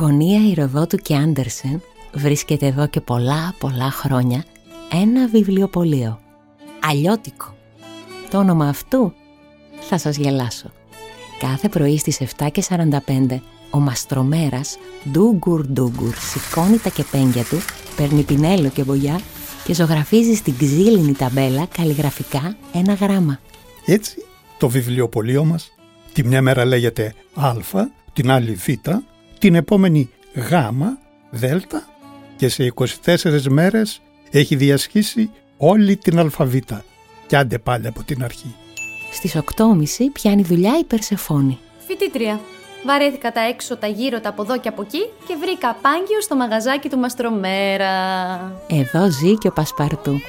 Γωνία ηρωδότου Κιάντερσεν βρίσκεται εδώ και πολλά χρόνια ένα βιβλιοπωλείο. Αλλιώτικο. Το όνομα αυτού θα σας γελάσω. Κάθε πρωί στις 7:45 ο μαστρομέρας ντούγκουρ σηκώνει τα κεπέγγια του, παίρνει πινέλο και μπογιά και ζωγραφίζει στην ξύλινη ταμπέλα καλλιγραφικά ένα γράμμα. Έτσι το βιβλιοπωλείο μας τη μια μέρα λέγεται Α, την άλλη Β, την επόμενη γάμα, δέλτα, και σε 24 μέρες έχει διασχίσει όλη την αλφαβήτα. Κι άντε πάλι από την αρχή. Στις 8:30 πιάνει δουλειά η Περσεφόνη. Φοιτήτρια. Βαρέθηκα τα έξω, τα γύρω, τα από εδώ και από εκεί και βρήκα απάγγειο στο μαγαζάκι του μαστρομέρα. Εδώ ζει και ο Πασπαρτού.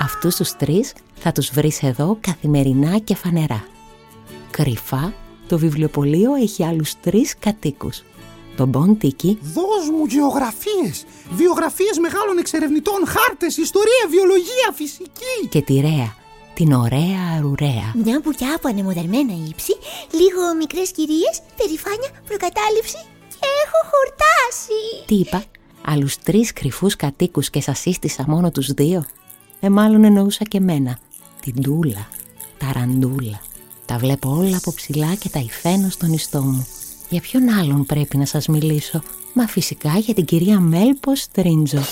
Αυτούς τους τρεις θα τους βρεις εδώ καθημερινά και φανερά. Κρυφά, το βιβλιοπωλείο έχει άλλους τρεις κατοίκους. Τον Ποντίκι. Δώσ' μου γεωγραφίες! Βιογραφίες μεγάλων εξερευνητών, χάρτες, ιστορία, βιολογία, φυσική! Και τη Ρέα, την ωραία Αρουρέα. Μια μπουκιά από ανεμοδερμένα ύψη, λίγο μικρές κυρίες, περηφάνεια, προκατάληψη και έχω χορτάσει! Τι είπα, άλλους τρεις κρυφούς κατοίκους και σας σύστησα μόνο τους δύο? Μάλλον εννοούσα και μένα. Την Τούλα, τα Ραντούλα. Τα βλέπω όλα από ψηλά και τα υφαίνω στον ιστό μου. Για ποιον άλλον πρέπει να σας μιλήσω? Μα φυσικά για την κυρία Μέλπω Στρίντζω,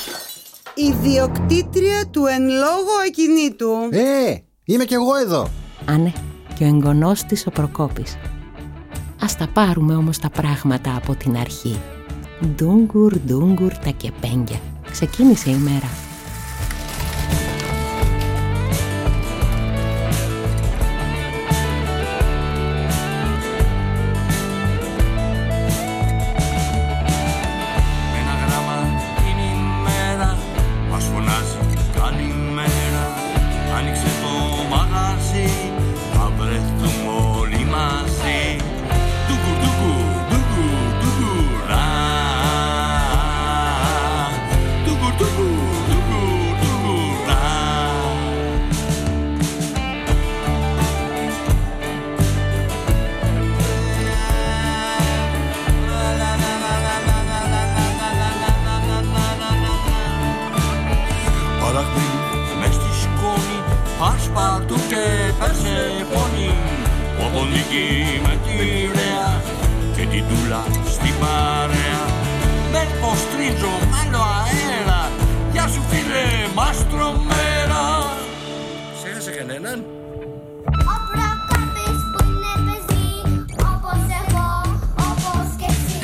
ιδιοκτήτρια του εν λόγω ακινήτου. Είμαι κι εγώ εδώ. Ναι, και ο εγγονός της ο Προκόπης. Ας τα πάρουμε όμως τα πράγματα από την αρχή. Ντούγκουρ τα κεπέγγια. Ξεκίνησε η μέρα. Πασπαρτού και Περσεφόνη, Ποντίκι με τη Ίριδα και την Τούλα στην παρέα. Μέλπω Στρίντζω, άλλο αέρα, γεια σου φίλε μαστρομέρα. Ξέχασε κανέναν? Ο Προκόπης που είναι παιδί, όπως εγώ, όπως και εσύ.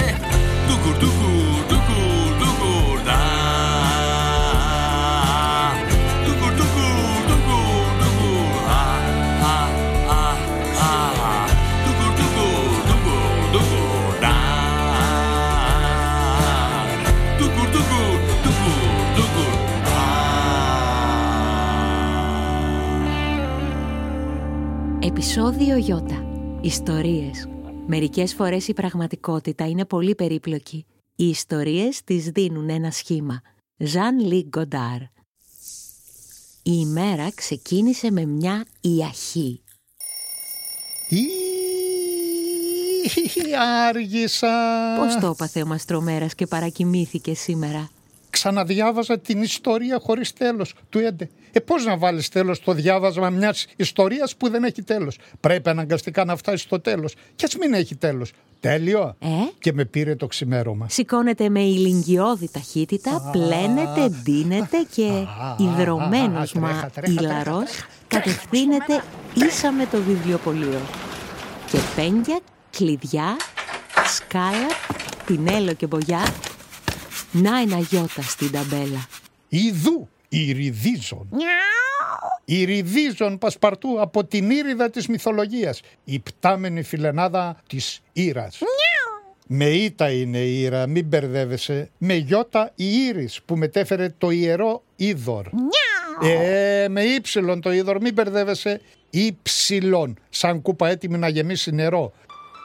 Επεισόδιο Ιώτα. Ιστορίες. Μερικές φορές η πραγματικότητα είναι πολύ περίπλοκη. Οι ιστορίες τις δίνουν ένα σχήμα. Ζαν Λίγκονταρ. Η ημέρα ξεκίνησε με μια ιαχή. Άργησα. Πώς το έπαθε ο μαστρομέρας και παρακοιμήθηκε σήμερα? Ξαναδιάβαζα την ιστορία χωρίς τέλος του Έντε. Πώς να βάλεις τέλος στο διάβασμα μιας ιστορίας που δεν έχει τέλος? Πρέπει αναγκαστικά να φτάσεις στο τέλος. Κι ας μην έχει τέλος. Τέλειο. Και με πήρε το ξημέρωμα. Σηκώνεται με ηλιγγιώδη ταχύτητα, πλένεται, ντύνεται και ιδρωμένος μα ηλαρός κατευθύνεται ίσα με το βιβλιοπωλείο. Και πένγια, κλειδιά, σκάλα, πινέλο και μπογιά. Να ένα γιώτα στην ταμπέλα. Ιδού Ηριδίζων. Ηριδίζων Πασπαρτού από την Ήριδα της μυθολογίας. Η πτάμενη φιλενάδα της Ήρας. Με Ήτα είναι η Ήρα, μην μπερδεύεσαι. Με Γιώτα η Ίρις που μετέφερε το ιερό Ήδορ. Με Ήψιλον το Ήδορ, μην μπερδεύεσαι. Ήψιλον, σαν κούπα έτοιμη να γεμίσει νερό.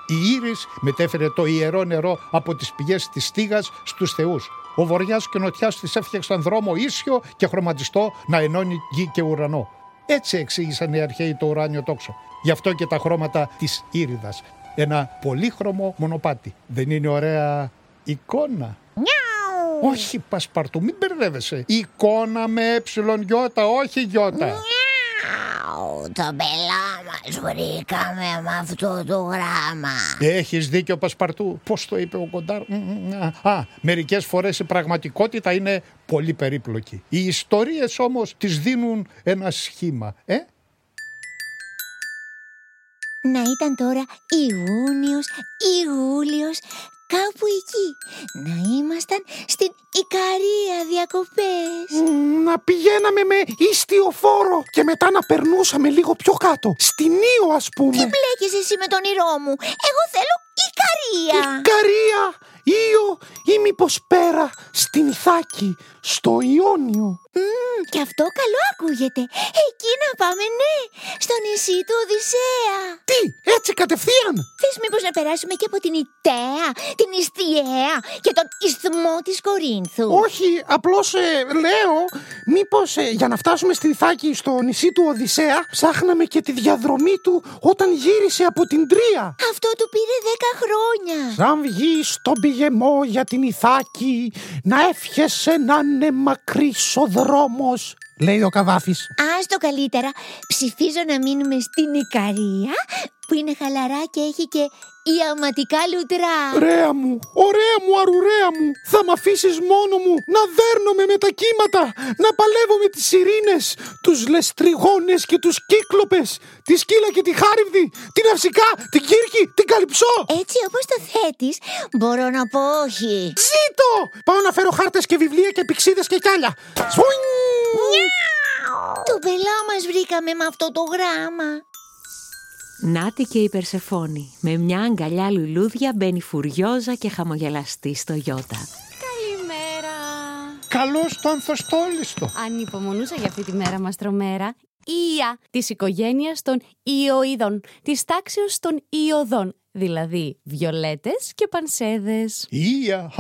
Η Ήρις μετέφερε το ιερό νερό από τις πηγές της Στίγας στους θεούς. Ο βοριάς και νοτιάς της έφτιαξαν δρόμο ίσιο και χρωματιστό να ενώνει γη και ουρανό. Έτσι εξήγησαν οι αρχαίοι το ουράνιο τόξο. Γι' αυτό και τα χρώματα της Ήριδας. Ένα πολύχρωμο μονοπάτι. Δεν είναι ωραία εικόνα? Νιάου. Όχι Πασπαρτού, μην μπερδεύεσαι. Εικόνα με έψιλον γιώτα, όχι γιώτα. Το πελά μας βρήκαμε με αυτό το γράμμα. Έχεις δίκιο Πασπαρτού. Πώς το είπε ο Κοντάρ? Μερικές φορές η πραγματικότητα είναι πολύ περίπλοκη. Οι ιστορίες όμως τις δίνουν ένα σχήμα. Να ήταν τώρα Ιούνιος ή Ιούλιος, κάπου εκεί. Να ήμασταν στην Ικαρία διακοπές. Να πηγαίναμε με ιστιοφόρο και μετά να περνούσαμε λίγο πιο κάτω. Στην Ήο ας πούμε. Τι μπλέκεις εσύ με τον ήρω μου? Εγώ θέλω Ικαρία. Ικαρία, Ήο ή μήπως πέρα στην Ιθάκη, στο Ιόνιο. Και αυτό καλό ακούγεται. Εκεί να πάμε, ναι. Στο νησί του Οδυσσέα. Τι, έτσι κατευθείαν? Θες μήπως να περάσουμε και από την Ιταία, την Ιστιαία και τον Ισθμό της Κορίνθου? Όχι, απλώς λέω μήπως για να φτάσουμε στη Ιθάκη, στο νησί του Οδυσσέα, ψάχναμε και τη διαδρομή του όταν γύρισε από την Τρία. Αυτό του πήρε 10 χρόνια. Σαν βγει στον πηγεμό για την Ιθάκη, να εύχεσαι να είναι μακρύς ο δρόμος, λέει ο Καβάφης. Άστο καλύτερα, ψηφίζω να μείνουμε στην Ικαρία που είναι χαλαρά και έχει και ιαματικά λουτρά. Ωραία μου, αρουραία μου, θα μ' αφήσεις μόνο μου να δέρνομαι με τα κύματα, να παλεύω με τις σιρήνες, τους λεστριγόνες και τους κύκλοπες, τη Σκύλα και τη Χάριβδη, την Αυσικά, την Κίρκη, την Καλυψώ. Έτσι όπως το θέτεις, μπορώ να πω όχι. Ζήτω! Πάω να φέρω χάρτες και βιβλία και πυξίδες και κιάλια. Το πελά μας βρήκαμε με αυτό το γράμμα. Νάτι και η Περσεφόνη. Με μια αγκαλιά λουλούδια μπαίνει φουριόζα και χαμογελαστή στο Γιώτα. Καλημέρα. Καλώς το ανθοστόλιστο. Ανυπομονούσα για αυτή τη μέρα μαστρομέρα. Ία της οικογένειας των Ιωίδων, της τάξεως των Ιωδών. Δηλαδή βιολέτες και πανσέδες. Ία,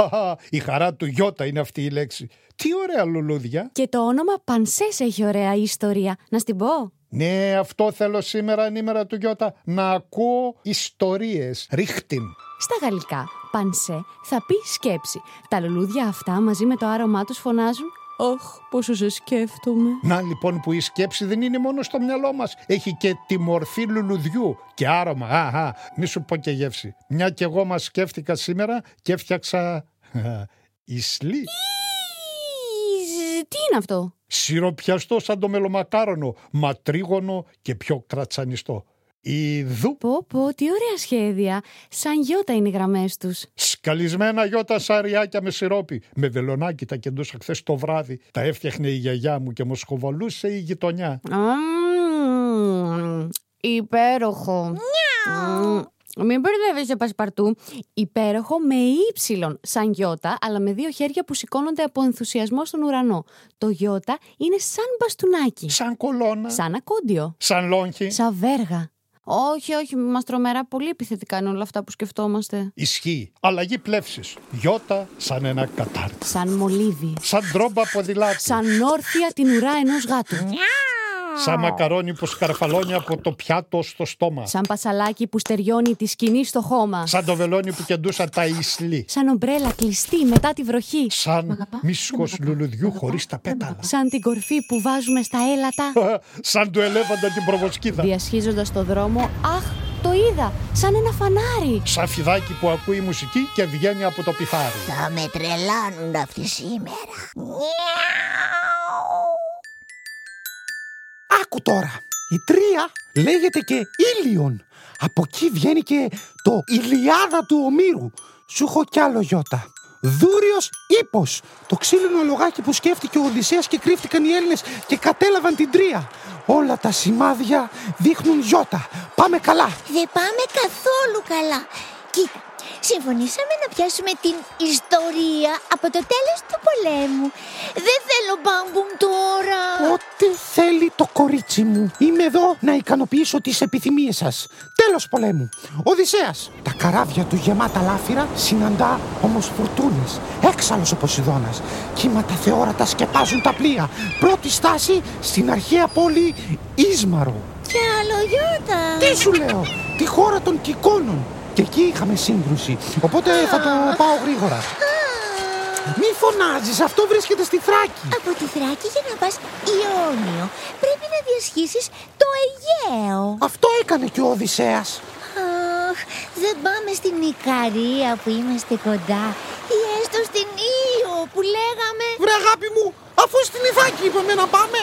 η χαρά του Γιώτα είναι αυτή η λέξη. Τι ωραία λουλούδια. Και το όνομα Πανσές έχει ωραία ιστορία. Να στην πω? Ναι, αυτό θέλω σήμερα, ενήμερα του Γιώτα, να ακούω ιστορίες. Ρίχτην. Στα γαλλικά, πανσέ θα πει σκέψη. Τα λουλούδια αυτά μαζί με το άρωμά τους φωνάζουν «Αχ, πόσο σε σκέφτομαι». Να λοιπόν που η σκέψη δεν είναι μόνο στο μυαλό μας. Έχει και τη μορφή λουλουδιού και άρωμα. Μη σου πω και γεύση. Μια κι εγώ μας σκέφτηκα σήμερα και έφτιαξα ισλί. Τι είναι αυτό? Σιροπιαστό σαν το μελομακάρονο, μα τρίγωνο και πιο κρατσανιστό. Ιδού. Πω, τι ωραία σχέδια. Σαν γιώτα είναι οι γραμμές τους. Σκαλισμένα γιώτα σαριάκια με σιρόπι. Με βελονάκι τα κεντούσα χθες το βράδυ. Τα έφτιαχνε η γιαγιά μου και μοσχοβολούσε η γειτονιά. Υπέροχο. Μην μπερδεύεσαι Πασπαρτού. Υπέροχο με ύψιλον σαν γιώτα, αλλά με δύο χέρια που σηκώνονται από ενθουσιασμό στον ουρανό. Το γιώτα είναι σαν μπαστούνάκι. Σαν κολόνα. Σαν ακόντιο. Σαν λόγχη. Σαν βέργα. Όχι, μαστρομέρα, πολύ επιθετικά είναι όλα αυτά που σκεφτόμαστε. Ισχύει. Αλλαγή πλεύσης. Γιώτα σαν ένα κατάρτι. Σαν μολύβι. Σαν τρόμπα ποδηλάτη. Σαν όρθια την ουρά ενός γάτου. Σαν μακαρόνι που σκαρφαλώνει από το πιάτο στο στόμα. Σαν πασαλάκι που στεριώνει τη σκηνή στο χώμα. Σαν το βελόνι που κεντούσα τα ισλί. Σαν ομπρέλα κλειστή μετά τη βροχή. Σαν μίσχος λουλουδιού χωρίς τα πέταλα. Σαν την κορφή που βάζουμε στα έλατα. Σαν του ελέφαντα την προβοσκίδα. Διασχίζοντας το δρόμο, αχ, το είδα, σαν ένα φανάρι. Σαν φιδάκι που ακούει μουσική και βγαίνει από το πιθάρι. Θα με τρελάνουν αυτοί σήμερα. Άκου τώρα, η Τρία λέγεται και Ίλιον. Από εκεί βγαίνει και το Ιλιάδα του Ομήρου. Σου έχω κι άλλο γιώτα. Δούρειος Ίππος, το ξύλινο λογάκι που σκέφτηκε ο Οδυσσέας και κρύφτηκαν οι Έλληνες και κατέλαβαν την Τρία. Όλα τα σημάδια δείχνουν γιώτα. Πάμε καλά. Δεν πάμε καθόλου καλά. συμφωνήσαμε να πιάσουμε την ιστορία από το τέλος του πολέμου. Δεν θέλω μπαμπούμ τώρα. Ό,τι θέλει το κορίτσι μου. Είμαι εδώ να ικανοποιήσω τις επιθυμίες σας. Τέλος πολέμου. Οδυσσέας. Τα καράβια του γεμάτα λάφυρα συναντά όμως φουρτούνες. Έξαλλος ο Ποσειδώνας. Κύματα θεόρατα σκεπάζουν τα πλοία. Πρώτη στάση στην αρχαία πόλη Ίσμαρο. Και αλογιώτα. Τι σου λέω. Τη χώρα των Κικώνων. Και εκεί είχαμε σύγκρουση, οπότε θα το πάω γρήγορα. Μη φωνάζεις, αυτό βρίσκεται στη Θράκη. Από τη Θράκη για να πας Ιόνιο πρέπει να διασχίσεις το Αιγαίο. Αυτό έκανε και ο Οδυσσέας. Αχ, δεν πάμε στην Ικαρία που είμαστε κοντά, ή έστω στην Ήο που λέγαμε. Βρε αγάπη μου, αφού στην Ιθάκη είπαμε να πάμε.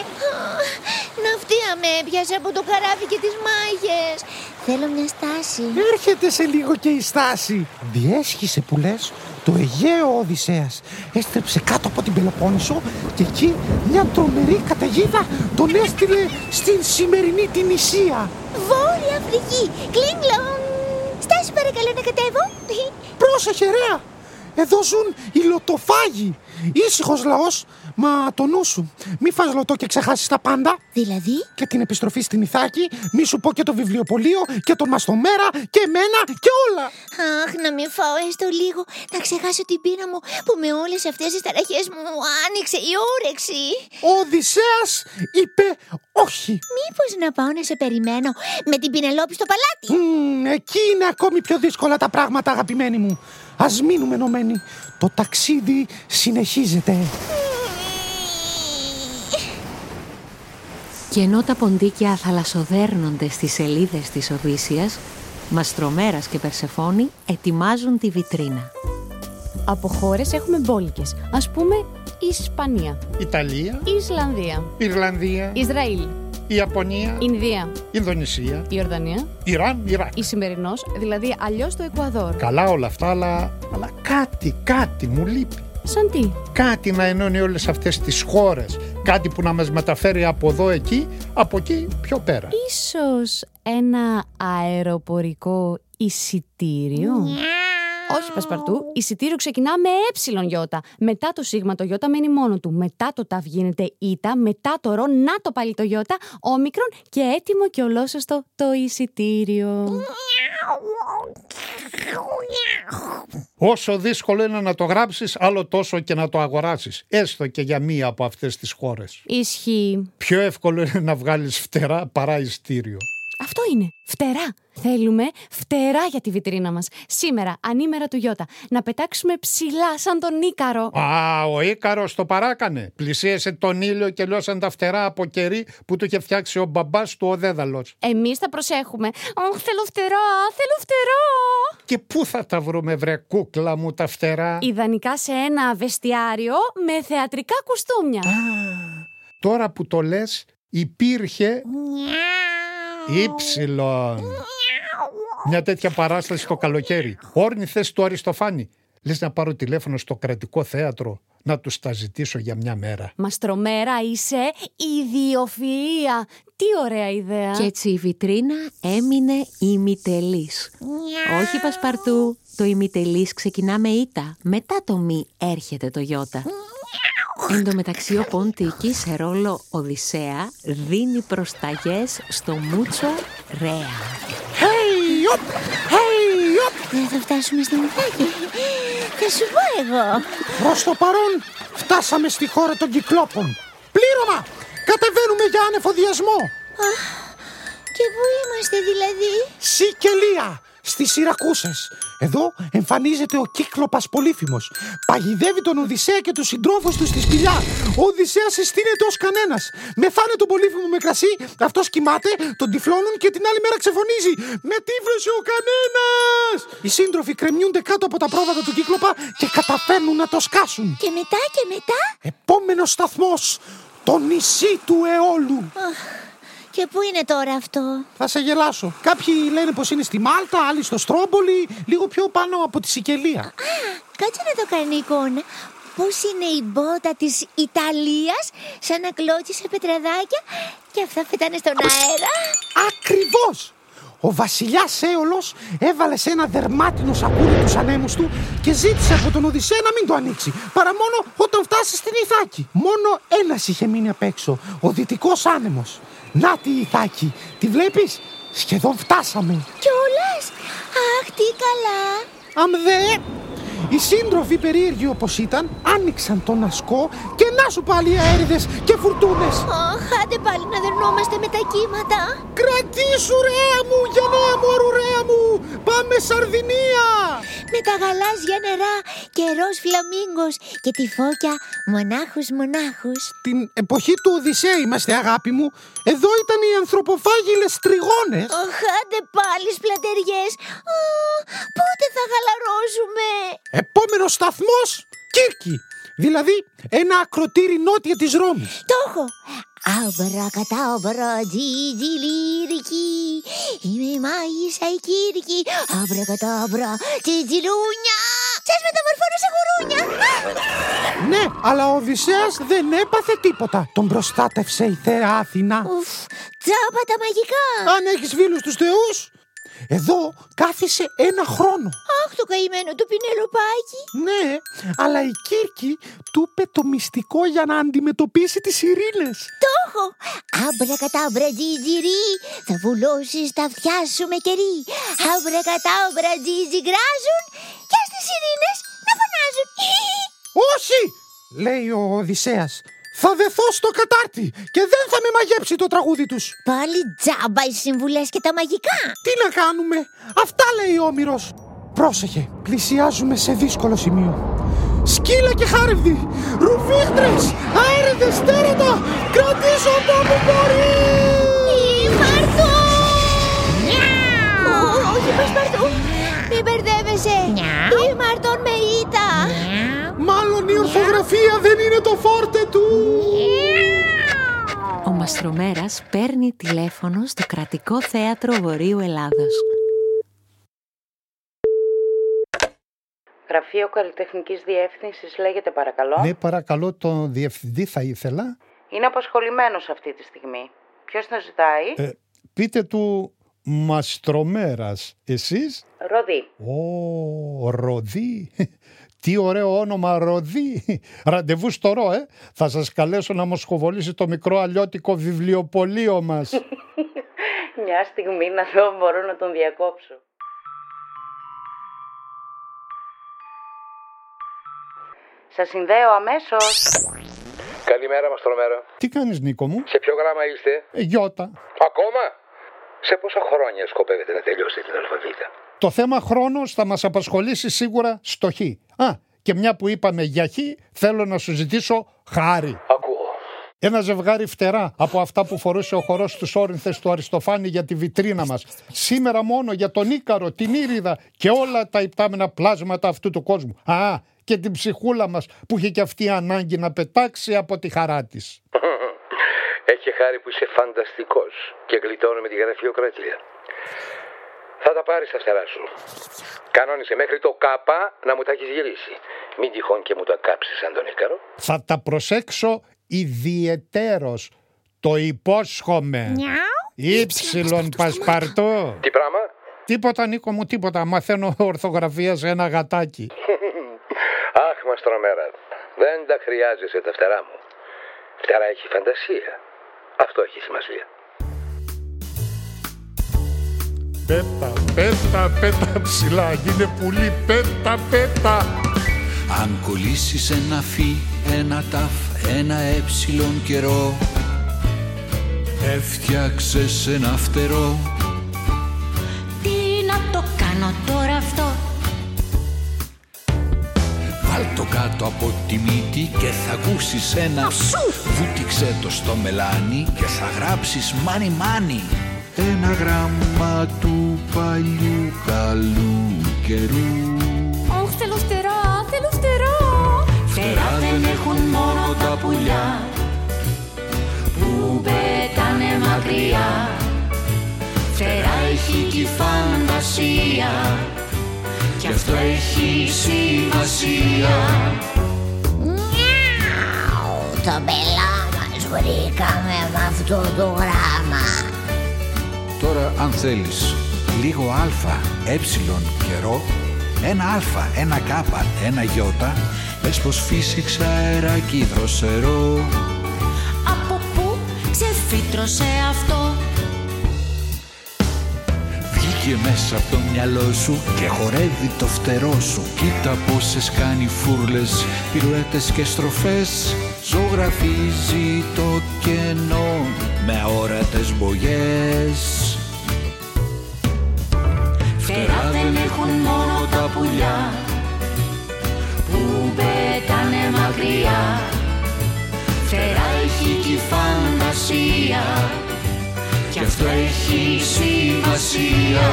Ναυτία με έπιασε από το καράβι και τις μάγες. Θέλω μια στάση. Έρχεται σε λίγο και η στάση. Διέσχισε που λες το Αιγαίο Οδυσσέας. Έστρεψε κάτω από την Πελοπόννησο και εκεί μια τρομερή καταιγίδα τον έστειλε στην σημερινή την Ισία. Βόρεια Αφρική, κλίνγκλον. Στάση παρακαλώ να κατέβω. Πρόσεχε ρε. Εδώ ζουν οι Λωτοφάγοι. Ήσυχος λαός, μα το νου σου. Μη φας λωτό και ξεχάσεις τα πάντα. Δηλαδή? Και την επιστροφή στην Ιθάκη, μη σου πω και το βιβλιοπωλείο και τον μαστομέρα και εμένα και όλα. Αχ, να μην φάω έστω λίγο, να ξεχάσω την πείνα μου που με όλες αυτές τις ταραχές μου άνοιξε η όρεξη. Ο Οδυσσέας είπε όχι. Μήπως να πάω να σε περιμένω με την Πινελόπη στο παλάτι. Εκεί είναι ακόμη πιο δύσκολα τα πράγματα, αγαπημένη μου. Ας μείνουμε ενωμένοι. Το ταξίδι συνεχίζεται. Και ενώ τα ποντίκια θαλασσοδέρνονται στις σελίδες της Οδύσσειας, Μαστρομέρας και Περσεφόνη ετοιμάζουν τη βιτρίνα. Από χώρες έχουμε μπόλικες. Ας πούμε Ισπανία, Ιταλία, Ισλανδία, Ιρλανδία, Ισραήλ, Ιαπωνία, Ινδία, Ινδονησία, Ιορδανία, Ιράν, Ιράκ. Η σημερινός, δηλαδή αλλιώς το Εκουαδόρ. Καλά όλα αυτά, αλλά κάτι μου λείπει. Σαν τι? Κάτι να ενώνει όλες αυτές τις χώρες. Κάτι που να μας μεταφέρει από εδώ εκεί, από εκεί πιο πέρα. Ίσως ένα αεροπορικό εισιτήριο. Όχι, Πασπαρτού, εισιτήριο ξεκινά με έψιλον γιώτα. Μετά το σίγμα το γιώτα μένει μόνο του. Μετά το ταύ γίνεται ήτα. Μετά το ρο, να το πάλι το γιώτα, όμικρον και έτοιμο και ολόσωστο το εισιτήριο. Όσο δύσκολο είναι να το γράψεις, άλλο τόσο και να το αγοράσεις. Έστω και για μία από αυτές τις χώρες. Ισχύει. Πιο εύκολο είναι να βγάλεις φτερά παρά εισιτήριο. Αυτό είναι. Φτερά. Θέλουμε φτερά για τη βιτρίνα μας. Σήμερα, ανήμερα του Ιώτα, να πετάξουμε ψηλά σαν τον Ίκαρο. Α, ο Ίκαρος το παράκανε. Πλησίασε τον ήλιο και λιώσαν τα φτερά από κερί που του είχε φτιάξει ο μπαμπάς του ο Δέδαλος. Εμείς θα προσέχουμε. Αχ, θέλω φτερά, θέλω φτερά. Και πού θα τα βρούμε, βρε κούκλα μου, τα φτερά? Ιδανικά σε ένα βεστιάριο με θεατρικά κουστούμια. Α, τώρα που το λες, υπήρχε. Ήψιλον. Μια τέτοια παράσταση το καλοκαίρι. Όρνηθες του Αριστοφάνη. Λες να πάρω τηλέφωνο στο κρατικό θέατρο να τους τα ζητήσω για μια μέρα. Μαστρομέρα, είσαι ιδιοφυΐα. Τι ωραία ιδέα. Κι έτσι η βιτρίνα έμεινε ημιτελής. Όχι, Πασπαρτού, το ημιτελής ξεκινά με ήτα. Μετά το μη έρχεται το γιώτα. Εν τω μεταξύ ο Ποντίκη σε ρόλο Οδυσσέα δίνει προσταγές στο Μούτσο Ρέα. Hey, op! Hey, op! Δεν θα φτάσουμε στην Ιθάκη. Θα σου πω εγώ. Προς το παρόν φτάσαμε στη χώρα των Κυκλόπων. Πλήρωμα! Κατεβαίνουμε για ανεφοδιασμό. Και πού είμαστε δηλαδή? Σικελία! Στις Σιρακούσες. Εδώ εμφανίζεται ο Κύκλοπας Πολύφημος. Παγιδεύει τον Οδυσσέα και τους συντρόφους του στη σπηλιά. Ο Οδυσσέας συστήνεται ως κανένας. Μεθάνε τον Πολύφημο με κρασί, αυτός κοιμάται, τον τυφλώνουν και την άλλη μέρα ξεφωνίζει. Με τύφλωσε ο κανένας! Οι σύντροφοι κρεμιούνται κάτω από τα πρόβατα του Κύκλοπα και καταφέρνουν να το σκάσουν. Και μετά, επόμενος σταθμός, το νησί του Αιώλου. Και πού είναι τώρα αυτό? Θα σε γελάσω. Κάποιοι λένε πως είναι στη Μάλτα, άλλοι στο Στρόμπολι, λίγο πιο πάνω από τη Σικελία. Κάτσε να το κάνει εικόνα. Πώς είναι η μπότα της Ιταλίας, σαν να κλώτσισε πετραδάκια και αυτά φετάνε στον αέρα. Ακριβώς! Ο βασιλιάς Έολος έβαλε σε ένα δερμάτινο σακούρι τους ανέμους του και ζήτησε από τον Οδυσσέα να μην το ανοίξει, παρά μόνο όταν φτάσει στην Ιθάκη. Μόνο ένας είχε μείνει απ' έξω, ο δυτικός άνεμος. Να τη Ιθάκη, τη βλέπεις, σχεδόν φτάσαμε. Κιόλας, αχ τι καλά. Αμδέ. Οι σύντροφοι περίεργοι όπως ήταν, άνοιξαν τον ασκό και να σου πάλι οι αέριδες και φουρτούνες. Αχ, άντε πάλι να δερνόμαστε με τα κύματα. Κρατήσου ρέα μου, γενναία μου, αρουρέα μου, πάμε Σαρδινία. Με τα γαλάζια νερά, καιρός φλαμίγκος και τη φώκια μονάχους μονάχους. Την εποχή του Οδυσσέα είμαστε αγάπη μου, εδώ ήταν οι ανθρωποφάγιλες τριγώνες. Αχ, άντε πάλι σπλατεριές, πότε θα χαλαρώσουμε. Επόμενος σταθμός, Κίρκη. Δηλαδή, ένα ακροτήρι νότια της Ρώμης. Το έχω. Αμπρακατάμπρα, τζιτζι λίρικη. Είμαι μάγισσα η Κίρκη. Αμπρακατάμπρα, τζιτζιλούνια. Σας μεταμορφώνω σε γουρούνια. Ναι, αλλά ο Οδυσσέας δεν έπαθε τίποτα. Τον προστάτευσε η θέα Αθηνά. Ουφ, τσάπα τα μαγικά. Αν έχεις φίλους τους θεούς. Εδώ κάθισε ένα χρόνο. Αχ, το καημένο του Πινελοπάκι. Ναι, αλλά η Κίρκη του είπε το μυστικό για να αντιμετωπίσει τις ειρήνες. Το έχω. Αμπρακατάμπρα τζιτζιρί, θα βουλώσεις τα αυτιά σου με κερί. Αμπρακατάμπρα τζιτζιγκράζουν και στις ειρήνες να φωνάζουν. Όχι, λέει ο Οδυσσέας. Θα δεθώ στο κατάρτι και δεν θα με μαγέψει το τραγούδι τους. Πάλι τζάμπα οι συμβουλές και τα μαγικά. Τι να κάνουμε, αυτά λέει ο Όμηρος. Πρόσεχε, πλησιάζουμε σε δύσκολο σημείο. Σκύλα και χάρευδη, ρουφίχτρες, αέριδες, τέρατα, κρατήσω το που μπορεί. Πασπαρτού! Όχι Πασπαρτού, μην μπερδεύεσαι. Μαρτών με ήττα. Μάλλον η ορθογραφία δεν είναι το φόρτε του. Ο Μαστρομέρας παίρνει τηλέφωνο στο Κρατικό Θέατρο Βορείου Ελλάδος. Γραφείο Καλλιτεχνικής Διεύθυνσης λέγεται παρακαλώ. Ναι, παρακαλώ τον διευθυντή θα ήθελα. Είναι απασχολημένος αυτή τη στιγμή. Ποιος να ζητάει? Πείτε του Μαστρομέρας. Εσείς? Ροδί. Ω, Ροδί. Τι ωραίο όνομα, Ροδί. Ραντεβού στο Ρο, Θα σας καλέσω να μοσχοβολήσει το μικρό αλλιώτικο βιβλιοπωλείο μας. Μια στιγμή να δω, μπορώ να τον διακόψω. Σας συνδέω αμέσως. Καλημέρα, Μαστρομέρα. Τι κάνεις, Νίκο μου? Σε ποιο γράμμα είστε? Γιώτα. Ακόμα? Σε πόσα χρόνια σκοπεύετε να τελειώσετε την αλφαβήτα? Το θέμα χρόνος θα μας απασχολήσει σίγουρα στο Χ. Α, και μια που είπαμε για Χ, θέλω να σου ζητήσω χάρη. Ακούω. Ένα ζευγάρι φτερά από αυτά που φορούσε ο χορός στους όρινθες του Αριστοφάνη για τη βιτρίνα μας. Σήμερα μόνο για τον Ίκαρο, την Ίριδα και όλα τα υπτάμενα πλάσματα αυτού του κόσμου. Α, και την ψυχούλα μας που είχε και αυτή ανάγκη να πετάξει από τη χαρά της. Έχει χάρη που είσαι φανταστικός και γλιτώνει με τη γραφειοκρατία. Θα τα πάρεις στα φτερά σου. Κανόνισε μέχρι το κάπα να μου τα έχεις γυρίσει. Μην τυχόν και μου τα κάψεις σαν τον Ίκαρο. Θα τα προσέξω ιδιαιτέρως. Το υπόσχομαι. Ήψιλον Πασπαρτού. Τι πράγμα? Τίποτα Νίκο μου, τίποτα. Μαθαίνω ορθογραφία σε ένα γατάκι. Αχ Μαστρομέρα, δεν τα χρειάζεσαι τα φτερά μου. Φτερά έχει φαντασία. Αυτό έχει σημασία. Πέτα, πέτα, πέτα ψηλά, γίνε πουλί, πέτα, πέτα. Αν κολλήσεις ένα φι, ένα ταφ, ένα έψιλον καιρό, έφτιαξες ένα φτερό. Τι να το κάνω τώρα αυτό? Βάλ' το κάτω από τη μύτη και θα ακούσεις ένα ψου. Βούτυξε το στο μελάνι και θα γράψεις μάνι μάνι. Ένα γράμμα του παλιού καλού καιρού. Ωχ, θέλω φτερά, θέλω φτερά. Φτερά δεν έχουν μόνο τα πουλιά που πετάνε μακριά. Φτερά έχει και φαντασία κι αυτό έχει σημασία. Μιαου, το πελά μας βρήκαμε με αυτό το γράμμα. Τώρα αν θέλεις λίγο αλφα, έψιλον και ρο, ένα αλφα, ένα κάπα, ένα γιώτα, πες πως φύσηξα αεράκι δροσερό. Από πού ξεφύτρωσε αυτό? Βγήκε μέσα από το μυαλό σου και χορεύει το φτερό σου. Κοίτα πόσες κάνει φούρλες, πυρουέτες και στροφές. Ζωγραφίζει το κενό με αόρατες μπογιές. Φτερά δεν έχουν μόνο τα πουλιά που πετάνε μακριά. Φτερά έχει κι η φαντασία, κι αυτό έχει σημασία.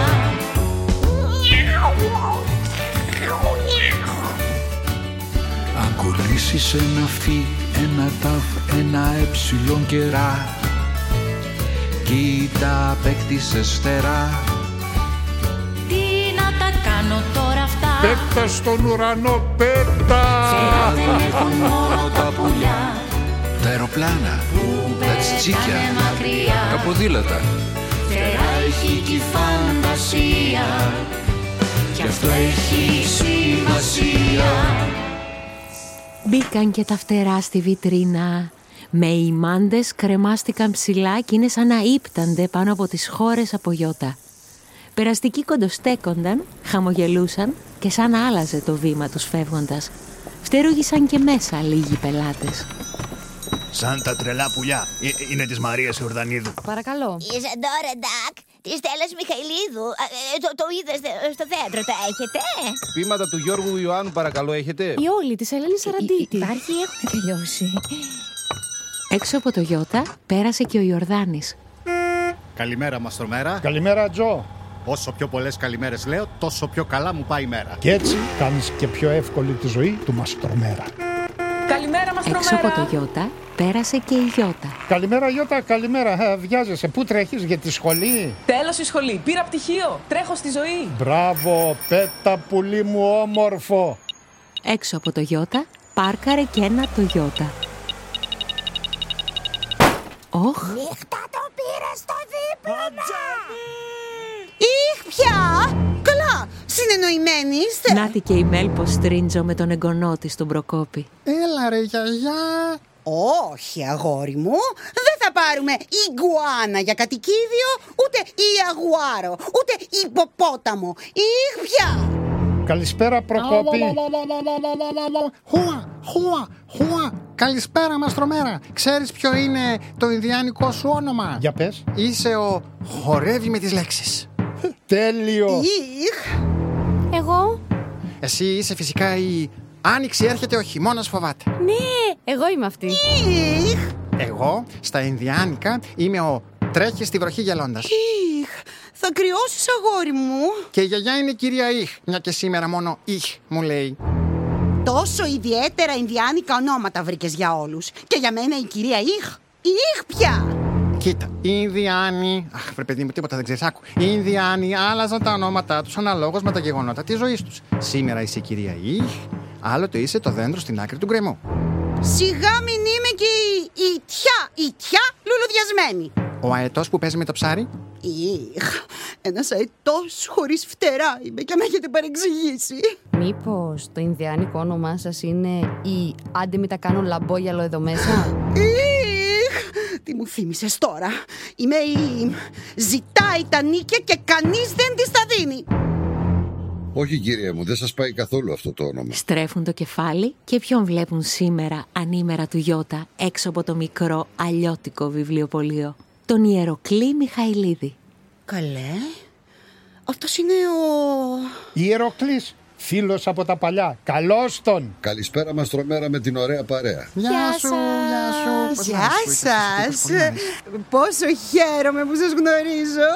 Αν κολλήσεις ένα φι, ένα ταφ, ένα έψιλον κερά, κοίτα απέκτησες φτερά. Πέτα στον ουρανό, πέτα! Φτερά δεν έχουν μόνο τα πουλιά, τα αεροπλάνα, τα τσιτσίκια, τα ποδήλατα. Φτερά έχει κι η φαντασία, κι αυτό έχει σημασία. Μπήκαν και τα φτερά στη βιτρίνα. Με ημάντες κρεμάστηκαν ψηλά και είναι σαν να ύπτανται πάνω από τις χώρες από γιώτα. Περαστικοί κοντοστέκονταν, χαμογελούσαν και σαν άλλαζε το βήμα τους φεύγοντας. Φτερούγησαν και μέσα λίγοι πελάτες. Σαν τα τρελά πουλιά. Είναι της Μαρίας Ιορδανίδου. Παρακαλώ. Είσαι τώρα, Ντάκ, της Στέλλας Μιχαηλίδου. Το είδες στο θέατρο, τα έχετε? Ποίηματα του Γιώργου Ιωάννου, παρακαλώ, έχετε? Η όλη της Ελένης Σαραντίτη. Υπάρχει, έχουν τελειώσει. Έξω από το Γιώτα πέρασε και ο Ιορδάνης. Καλημέρα, Μαστρομέρα. Καλημέρα, Τζο. Όσο πιο πολλές καλημέρες λέω, τόσο πιο καλά μου πάει η μέρα. Και έτσι κάνεις και πιο εύκολη τη ζωή του Μαστρομέρα. Καλημέρα, Μαστρομέρα. Έξω από το Γιώτα πέρασε και η Γιώτα. Καλημέρα, Γιώτα, καλημέρα. Βιάζεσαι, πού τρέχεις, για τη σχολή? Τέλος η σχολή, πήρα πτυχίο, τρέχω στη ζωή. Μπράβο, πέτα πουλί μου όμορφο. Έξω από το Γιώτα πάρκαρε και ένα το Γιώτα. Όχ. Νύχτα το πήρε στο δίπλωμα. Πια! Καλά! Συνεννοημένοι είστε! Νάτι και η Μέλπω Στρίντζω με τον εγγονό της, τον Προκόπη. Έλα ρε γιαγιά! Όχι αγόρι μου, δεν θα πάρουμε ιγκουάνα για κατοικίδιο, ούτε ιαγουάρο, ούτε υποπόταμο. Ήχ πια! Καλησπέρα Προκόπη! Χουα! Χουα! Χουα! Καλησπέρα Μαστρομέρα. Ξέρεις ποιο είναι το ινδιάνικό σου όνομα? Για πες. Είσαι ο χορεύει με τις λέξεις. Τέλειο! Ήχ! Εγώ? Εσύ είσαι φυσικά η άνοιξη έρχεται, ο χειμώνας φοβάται. Ναι, εγώ είμαι αυτή. Ήχ! Εγώ, στα Ινδιάνικα, είμαι ο τρέχει στη βροχή γελώντας. Ήχ! Θα κρυώσεις αγόρι μου. Και η γιαγιά είναι η κυρία Ήχ, μια και σήμερα μόνο Ήχ μου λέει. Τόσο ιδιαίτερα Ινδιάνικα ονόματα βρήκες για όλους. Και για μένα η κυρία Ήχ, Ήχ πια! Κοίτα, οι Ινδιάνοι. Αχ, βρε παιδί μου, τίποτα δεν ξέρεις. Άκου. Οι Ινδιάνοι άλλαζαν τα ονόματά τους αναλόγως με τα γεγονότα της ζωής τους. Σήμερα είσαι η κυρία Ήχ, άλλοτε είσαι το δέντρο στην άκρη του γκρεμού. Σιγά μην είμαι και η Ιτιά λουλουδιασμένη. Ο αετός που παίζει με το ψάρι. Ήχ, ένας αετός χωρίς φτερά είμαι και με έχετε παρεξηγήσει. Μήπως το Ινδιάνικο όνομά σας είναι η άντε μην τα κάνω λαμπόγιαλο εδώ μέσα? Τι μου θύμισες τώρα? Είμαι η... Ζητάει τα νίκια και κανείς δεν της τα δίνει. Όχι κυρία μου, δεν σας πάει καθόλου αυτό το όνομα. Στρέφουν το κεφάλι και ποιον βλέπουν σήμερα ανήμερα του Γιώτα έξω από το μικρό αλλιώτικο βιβλιοπωλείο? Τον Ιεροκλή Μιχαηλίδη. Καλέ, αυτός είναι ο... Ιεροκλής, φίλος από τα παλιά. Καλώς τον. Καλησπέρα Μαστρομέρα με την ωραία παρέα. Γεια σου. Γεια σας. Πόσο χαίρομαι που σας γνωρίζω.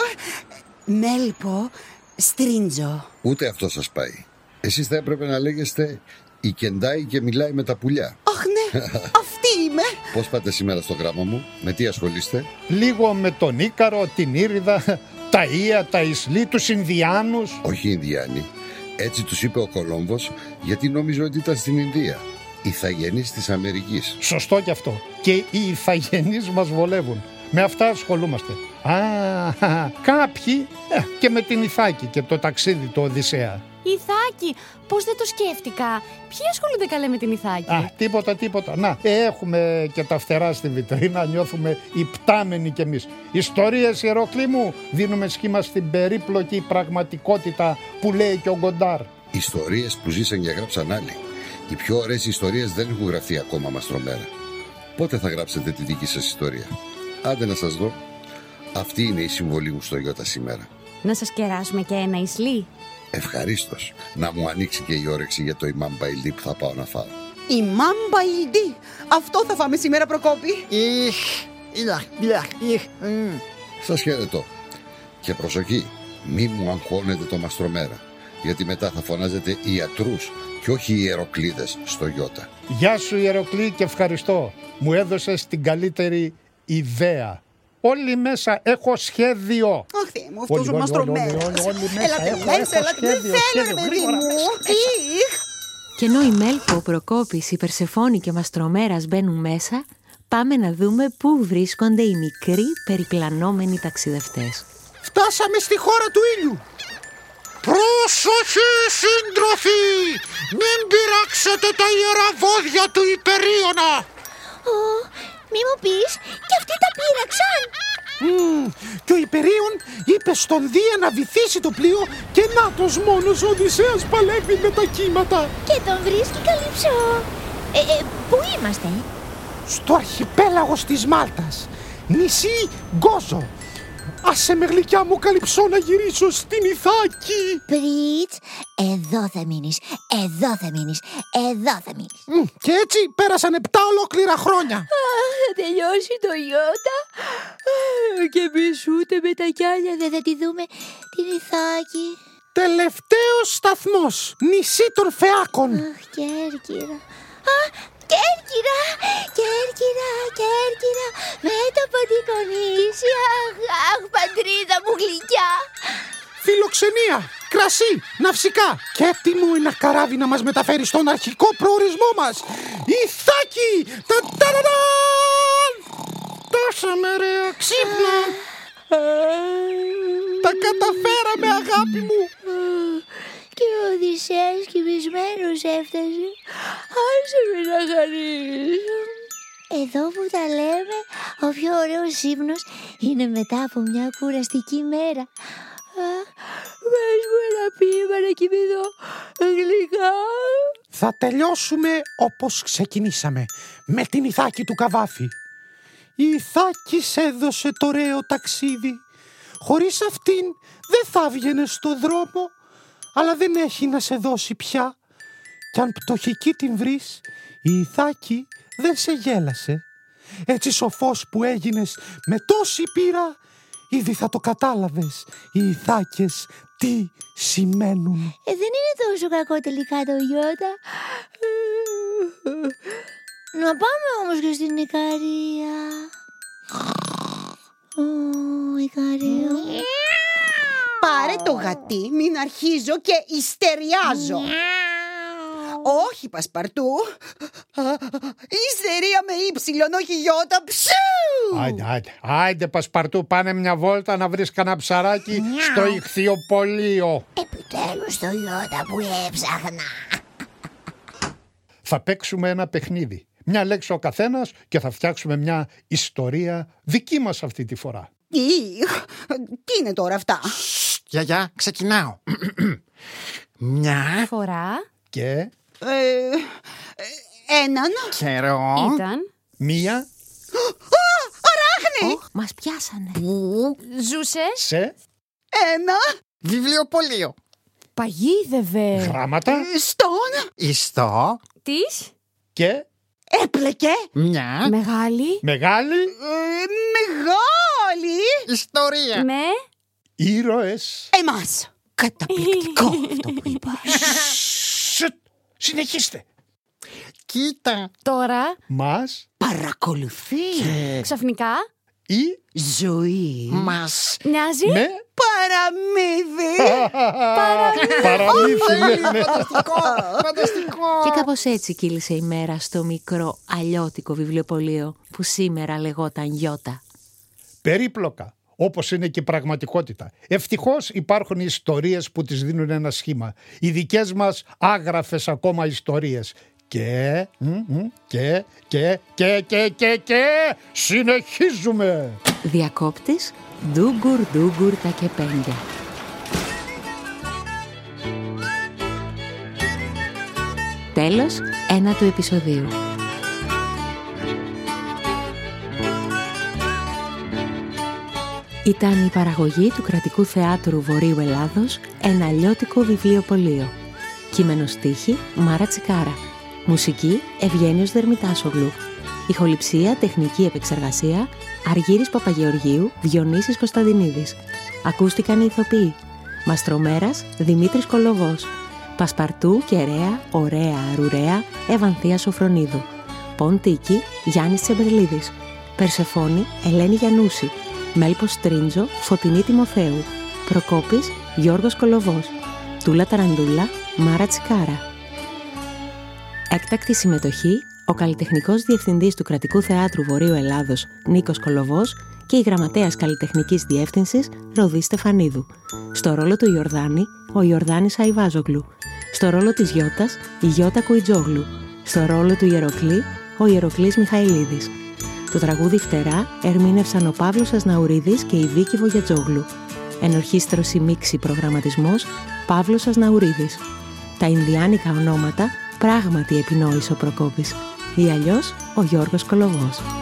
Μέλπω Στρίντζω. Ούτε αυτό σας πάει. Εσείς θα έπρεπε να λέγεστε η κεντάει και μιλάει με τα πουλιά. Αχ ναι, αυτή είμαι. Πώς πάτε σήμερα στο γράμμα μου? Με τι ασχολείστε? Λίγο με τον Ίκαρο, την Ίριδα, τα Ία, τα Ισλή, τους Ινδιάνους. Όχι Ινδιάνοι. Έτσι τους είπε ο Κολόμβος, γιατί νόμιζε ότι ήταν στην Ινδία. Ιθαγενείς της Αμερικής. Σωστό κι αυτό. Και οι Ιθαγενείς μας βολεύουν. Με αυτά ασχολούμαστε. Κάποιοι και με την Ιθάκη και το ταξίδι του Οδυσσέα. Ιθάκη, πώς δεν το σκέφτηκα. Ποιοι ασχολούνται καλά με την Ιθάκη? Τίποτα. Να, έχουμε και τα φτερά στη βιτρίνα, νιώθουμε υπτάμενοι κι εμείς. Ιστορίες, Ιεροκλή μου, δίνουμε σχήμα στην περίπλοκη πραγματικότητα που λέει και ο Γκοντάρ. Ιστορίες που ζήσαν και γράψαν άλλοι. Οι πιο ωραίες ιστορίες δεν έχουν γραφτεί ακόμα, Μαστρομέρα. Πότε θα γράψετε τη δική σας ιστορία? Άντε να σας δω. Αυτή είναι η συμβολή μου στο Ιώτα σήμερα. Να σας κεράσουμε και ένα Ισλί. Ευχαρίστως. Να μου ανοίξει και η όρεξη για το Imam Baildi που θα πάω να φάω. Imam Baildi. Αυτό θα φάμε σήμερα, Προκόπη. Σας χαιρετώ. Και προσοχή, μη μου αγχώνετε το Μαστρομέρα. Γιατί μετά θα φωνάζετε ιατρούς και όχι ιεροκλείδες στο Ιώτα. Γεια σου, Ιεροκλή, και ευχαριστώ. Μου έδωσες την καλύτερη ιδέα. Όλοι μέσα έχω σχέδιο. Αχ, Θεέ μου, αυτός ο Μαστρομέρας. Έλατε μέσα, δεν θέλω, ρε παιδί μου. Και ενώ η Μέλπω, ο Προκόπης, η Περσεφόνη και ο Μαστρομέρας μπαίνουν μέσα, πάμε να δούμε πού βρίσκονται οι μικροί περιπλανόμενοι ταξιδευτές. Φτάσαμε στη χώρα του ήλιου. Προσοχή, σύντροφοι! Μην πειράξετε τα ιερά βόδια του Υπερίωνα. Μη μου πεις, και αυτοί τα πήραξαν. Και ο Υπερίων είπε στον Δία να βυθίσει το πλοίο και νάτος μόνος ο Οδυσσέας παλεύει με τα κύματα. Και τον βρίσκει Καλυψώ. Πού είμαστε? Στο αρχιπέλαγος της Μάλτας, νησί Γκόζο. Άσε με, γλυκιά μου, Καλυψώ, να γυρίσω στην Ιθάκη. Πριτς, εδώ θα μείνεις. Και έτσι πέρασαν 7 ολόκληρα χρόνια. Θα τελειώσει το Ιώτα και εμείς ούτε με τα κιάλια δεν θα τη δούμε την Ιθάκη. Τελευταίος σταθμός, νησί των Φεάκων. Αχ, Κέρκυρα. Κέρκυρα, με το παντικονίσι, αχ, πατρίδα μου γλυκιά. Φιλοξενία, κρασί, ναυσικά και έτοιμο ένα καράβι να μας μεταφέρει στον αρχικό προορισμό μας, Ιθάκη. Τάσαμε, ρε, ξύπνα. Τα καταφέραμε, αγάπη μου. Και ο Οδυσσέας κοιμισμένος έφτασε. Άσε με να χαρείς. Εδώ που τα λέμε, ο πιο ωραίος ύπνος είναι μετά από μια κουραστική μέρα. Πες μου ένα ποίημα να κοιμηθώ γλυκά. Θα τελειώσουμε όπως ξεκινήσαμε, με την Ιθάκη του Καβάφη. Η Ιθάκη έδωσε το ωραίο ταξίδι. Χωρίς αυτήν δεν θα βγαινε στο δρόμο, αλλά δεν έχει να σε δώσει πια. Κι αν πτωχική την βρεις, η Ιθάκη δεν σε γέλασε. Έτσι σοφός που έγινες με τόση πείρα, ήδη θα το κατάλαβες, οι Ιθάκες τι σημαίνουν. Δεν είναι τόσο κακό τελικά το Ιώτα. Να πάμε όμως και στην Ικαρία. Ικαρία. Πάρε το γατί, μην αρχίζω και ιστεριάζω. Όχι, Πασπαρτού. Ιστερία με ύψιλον, όχι γιώτα. Ψου! Άιντε, Πασπαρτού, πάνε μια βόλτα να βρεις κανένα ψαράκι στο ηχθιοπωλείο. Επιτέλους το γιώτα που έψαχνα. Θα παίξουμε ένα παιχνίδι. Μια λέξη ο καθένας και θα φτιάξουμε μια ιστορία δική μας αυτή τη φορά. Τι είναι τώρα αυτά? Γιαγιά, ξεκινάω. Μια φορά και έναν καιρό ήταν μία αράχνη. Μας πιάσανε. Που ζούσε σε ένα βιβλιοπωλείο. Παγίδευε γράμματα στον ιστό της και έπλεκε μια μεγάλη ιστορία με ήρωες εμάς. Καταπληκτικό αυτό που είπα. Συνεχίστε. Κοίτα, τώρα μας παρακολουθεί. Ξαφνικά η ζωή μας μοιάζει με παραμύθι. Παραμύθι, ναι. Φανταστικό. Και κάπως έτσι κύλησε η μέρα στο μικρό αλλιώτικο βιβλιοπωλείο που σήμερα λεγόταν Ιώτα. περίπλοκα, όπως είναι και η πραγματικότητα. Ευτυχώς υπάρχουν ιστορίες που τις δίνουν ένα σχήμα. Οι δικές μας άγραφες ακόμα ιστορίες. Και συνεχίζουμε. Διακόπτης, ντούγκουρ ντούγκουρ τα κεπέγγια. Τέλος 1 του επεισοδίου. Ήταν η παραγωγή του Κρατικού Θεάτρου Βορείου Ελλάδος, ένα αλλιώτικο βιβλιοπωλείο. Κείμενο στίχη Μάρα Τσικάρα. Μουσική Ευγένιος Δερμητάσογλου. Ηχοληψία, τεχνική επεξεργασία Αργύρης Παπαγεωργίου, Διονύσης Κωνσταντινίδης. Ακούστηκαν οι ηθοποιοί Μαστρομέρας, Δημήτρης Κολοβός, Πασπαρτού, Κεραία, Ωραία, Αρουραία, Ευανθία Σοφρονίδου, Ποντίκι, Γιάννης Τσεμπερλίδης, Περσεφόνη, Ελένη Γιαννούση, Μέλπω Στρίντζω, Φωτεινή Τιμοθέου, Προκόπης, Γιώργος Κολοβός, Τούλα Ταραντούλα, Μάρα Τσικάρα. Έκτακτη συμμετοχή, ο καλλιτεχνικός διευθυντής του Κρατικού Θεάτρου Βορείου Ελλάδος, Νίκος Κολοβός, και η γραμματέας καλλιτεχνικής διεύθυνσης, Ροδή Στεφανίδου. Στο ρόλο του Ιορδάνη, ο Ιορδάνης Αϊβάζογλου. Στο ρόλο της Γιώτας, η Γιώτα Κουιτζόγλου. Στο ρόλο του Ιεροκλή, ο Ιεροκλής Μιχαηλίδης. Το τραγούδι «Φτερά» ερμήνευσαν ο Παύλος Ασναουρίδης και η Βίκη Βογιατζόγλου. Ενορχήστρωση μίξη προγραμματισμός, Παύλος Ασναουρίδης. Τα Ινδιάνικα ονόματα πράγματι επινόησε ο Προκόπης. Ή αλλιώς ο Γιώργος Κολοβός.